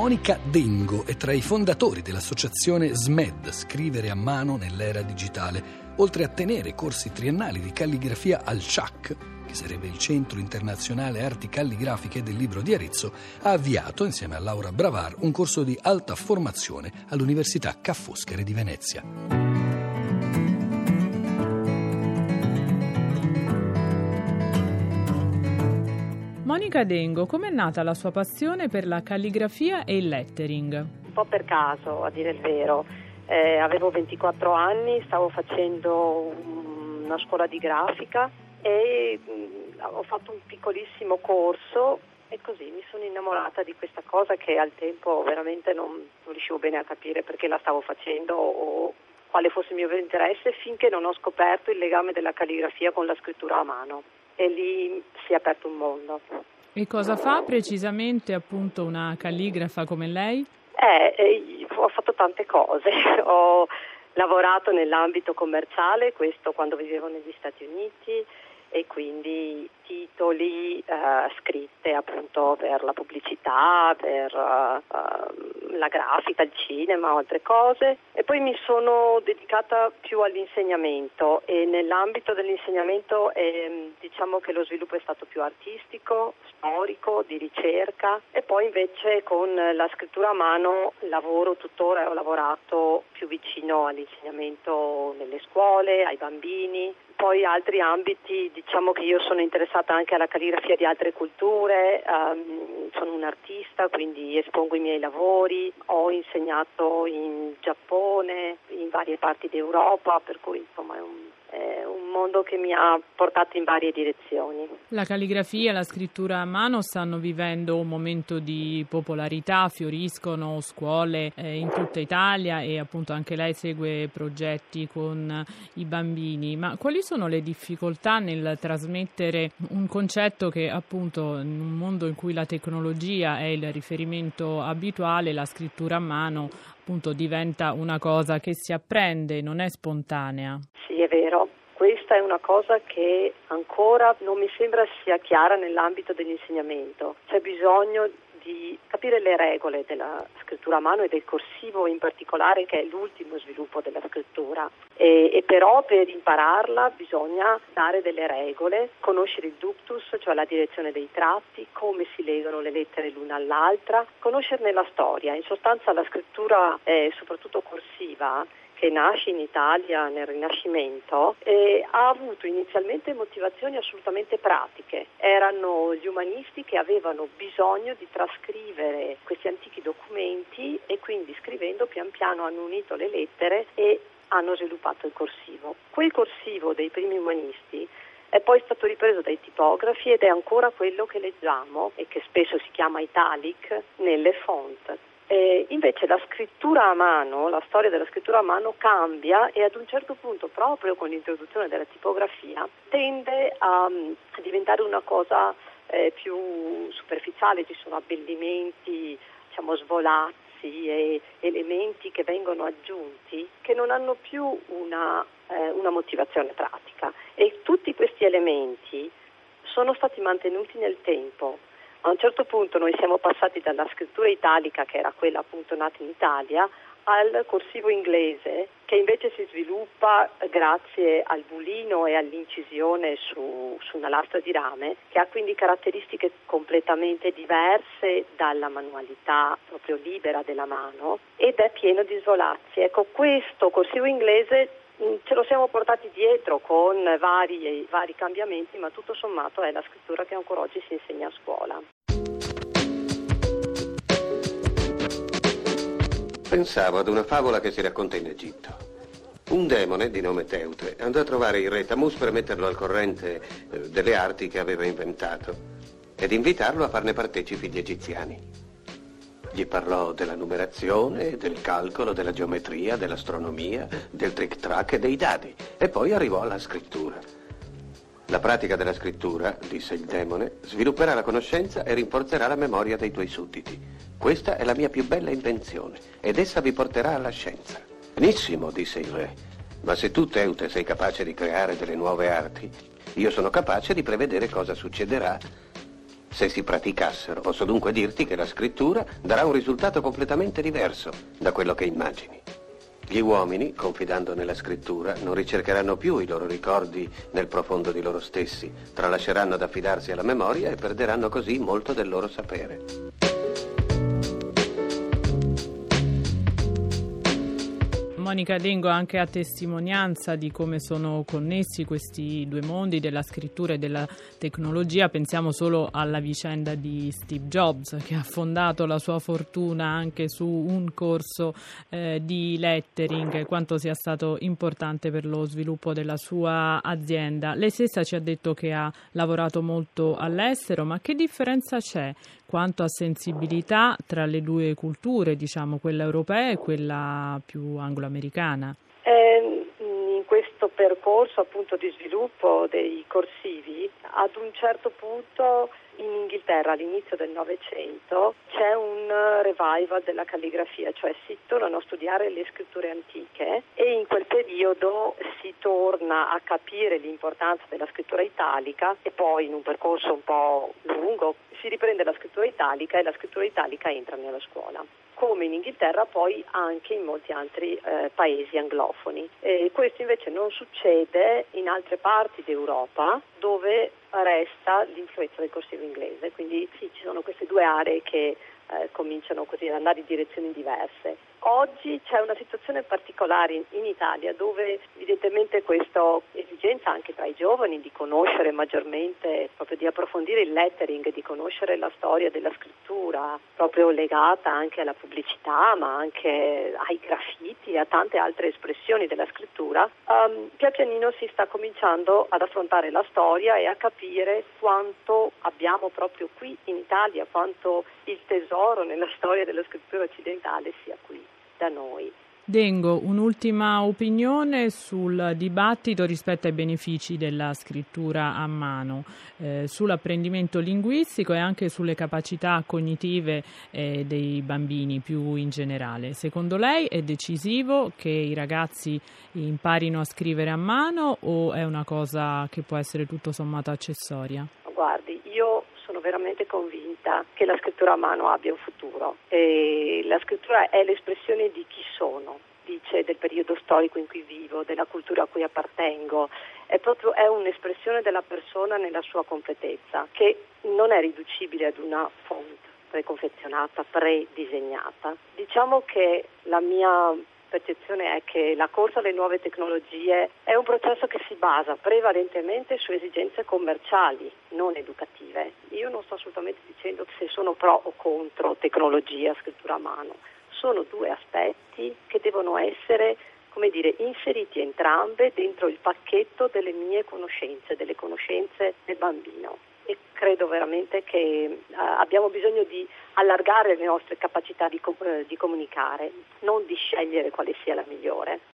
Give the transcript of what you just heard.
Monica Dengo è tra i fondatori dell'associazione SMED, Scrivere a mano nell'era digitale, oltre a tenere corsi triennali di calligrafia al CIAC, che sarebbe il Centro Internazionale Arti Calligrafiche del Libro di Arezzo, ha avviato, insieme a Laura Bravar, un corso di alta formazione all'Università Ca' Foscari di Venezia. Monica Dengo, com'è nata la sua passione per la calligrafia e il lettering? Un po' per caso, a dire il vero. Avevo 24 anni, stavo facendo una scuola di grafica e ho fatto un piccolissimo corso e così mi sono innamorata di questa cosa che al tempo veramente non riuscivo bene a capire perché la stavo facendo o quale fosse il mio interesse, finché non ho scoperto il legame della calligrafia con la scrittura a mano. E lì si è aperto un mondo. E cosa fa precisamente appunto una calligrafa come lei? Ho fatto tante cose, ho lavorato nell'ambito commerciale, questo quando vivevo negli Stati Uniti, e quindi titoli, scritte appunto per la pubblicità, per la grafica, il cinema, altre cose, e poi mi sono dedicata più all'insegnamento, e nell'ambito dell'insegnamento diciamo che lo sviluppo è stato più artistico, storico, di ricerca, e poi invece con la scrittura a mano lavoro tuttora, ho lavorato più vicino all'insegnamento nelle scuole, ai bambini. Poi altri ambiti, diciamo che io sono interessata anche alla calligrafia di altre culture, sono un artista, quindi espongo i miei lavori, ho insegnato in Giappone, in varie parti d'Europa, per cui insomma è un mondo che mi ha portato in varie direzioni. La calligrafia e la scrittura a mano stanno vivendo un momento di popolarità, fioriscono scuole in tutta Italia e appunto anche lei segue progetti con i bambini, ma quali sono le difficoltà nel trasmettere un concetto che appunto in un mondo in cui la tecnologia è il riferimento abituale, la scrittura a mano appunto diventa una cosa che si apprende, non è spontanea? Sì, è vero. Questa è una cosa che ancora non mi sembra sia chiara nell'ambito dell'insegnamento. C'è bisogno di capire le regole della scrittura a mano e del corsivo in particolare, che è l'ultimo sviluppo della scrittura, e però per impararla bisogna dare delle regole, conoscere il ductus, cioè la direzione dei tratti, come si legano le lettere l'una all'altra, conoscerne la storia. In sostanza la scrittura, soprattutto corsiva, che nasce in Italia nel Rinascimento, ha avuto inizialmente motivazioni assolutamente pratiche. Erano gli umanisti che avevano bisogno di trascrivere questi antichi documenti e quindi scrivendo pian piano hanno unito le lettere e hanno sviluppato il corsivo. Quel corsivo dei primi umanisti è poi stato ripreso dai tipografi ed è ancora quello che leggiamo e che spesso si chiama italic nelle font. Invece la scrittura a mano, la storia della scrittura a mano cambia e ad un certo punto, proprio con l'introduzione della tipografia, tende a diventare una cosa più superficiale. Ci sono abbellimenti, diciamo svolazzi e elementi che vengono aggiunti che non hanno più una motivazione pratica, e tutti questi elementi sono stati mantenuti nel tempo. A un certo punto noi siamo passati dalla scrittura italica, che era quella appunto nata in Italia, al corsivo inglese, che invece si sviluppa grazie al bulino e all'incisione su una lastra di rame, che ha quindi caratteristiche completamente diverse dalla manualità proprio libera della mano, ed è pieno di svolazzi. Ecco, questo corsivo inglese ce lo siamo portati dietro con vari cambiamenti, ma tutto sommato è la scrittura che ancora oggi si insegna a scuola. Pensavo ad una favola che si racconta in Egitto. Un demone di nome Teutre andò a trovare il re Tamus per metterlo al corrente delle arti che aveva inventato ed invitarlo a farne partecipi gli egiziani. Gli parlò della numerazione, del calcolo, della geometria, dell'astronomia, del trick-track e dei dadi, e poi arrivò alla scrittura. La pratica della scrittura, disse il demone, svilupperà la conoscenza e rinforzerà la memoria dei tuoi sudditi. Questa è la mia più bella invenzione, ed essa vi porterà alla scienza. Benissimo, disse il re, ma se tu, Teute, sei capace di creare delle nuove arti, io sono capace di prevedere cosa succederà Se si praticassero, posso dunque dirti che la scrittura darà un risultato completamente diverso da quello che immagini. Gli uomini, confidando nella scrittura, non ricercheranno più i loro ricordi nel profondo di loro stessi, tralasceranno ad affidarsi alla memoria e perderanno così molto del loro sapere. Monica Dengo, anche a testimonianza di come sono connessi questi due mondi della scrittura e della tecnologia. Pensiamo solo alla vicenda di Steve Jobs, che ha fondato la sua fortuna anche su un corso di lettering, quanto sia stato importante per lo sviluppo della sua azienda. Lei stessa ci ha detto che ha lavorato molto all'estero, ma che differenza c'è quanto a sensibilità tra le due culture, diciamo quella europea e quella più angloamericana? In questo percorso appunto di sviluppo dei corsivi, ad un certo punto in Inghilterra all'inizio del Novecento c'è un revival della calligrafia, cioè si tornano a studiare le scritture antiche e in quel periodo si torna a capire l'importanza della scrittura italica e poi in un percorso un po' lungo si riprende la scrittura italica e la scrittura italica entra nella scuola. Come in Inghilterra, poi anche in molti altri paesi anglofoni. Questo invece non succede in altre parti d'Europa, dove resta l'influenza del corsivo inglese. Quindi sì, ci sono queste due aree che cominciano così ad andare in direzioni diverse. Oggi c'è una situazione particolare in Italia, dove evidentemente questa esigenza anche tra i giovani di conoscere maggiormente, proprio di approfondire il lettering, di conoscere la storia della scrittura, proprio legata anche alla pubblicità, ma anche ai graffiti e a tante altre espressioni della scrittura, pian pianino si sta cominciando ad affrontare la storia e a capire quanto abbiamo proprio qui in Italia, quanto il tesoro nella storia della scrittura occidentale sia qui da noi. Dengo, un'ultima opinione sul dibattito rispetto ai benefici della scrittura a mano, sull'apprendimento linguistico e anche sulle capacità cognitive dei bambini più in generale. Secondo lei è decisivo che i ragazzi imparino a scrivere a mano o è una cosa che può essere tutto sommato accessoria? Guardi, io sono veramente convinta che la scrittura a mano abbia un futuro. E la scrittura è l'espressione di chi sono, dice del periodo storico in cui vivo, della cultura a cui appartengo. È un'espressione della persona nella sua completezza, che non è riducibile ad una font preconfezionata, predisegnata. Diciamo che la mia percezione è che la corsa alle nuove tecnologie è un processo che si basa prevalentemente su esigenze commerciali, non educative. Io non sto assolutamente dicendo se sono pro o contro tecnologia, scrittura a mano. Sono due aspetti che devono essere, come dire, inseriti entrambe dentro il pacchetto delle mie conoscenze, delle conoscenze del bambino. E credo veramente che abbiamo bisogno di allargare le nostre capacità di comunicare, non di scegliere quale sia la migliore.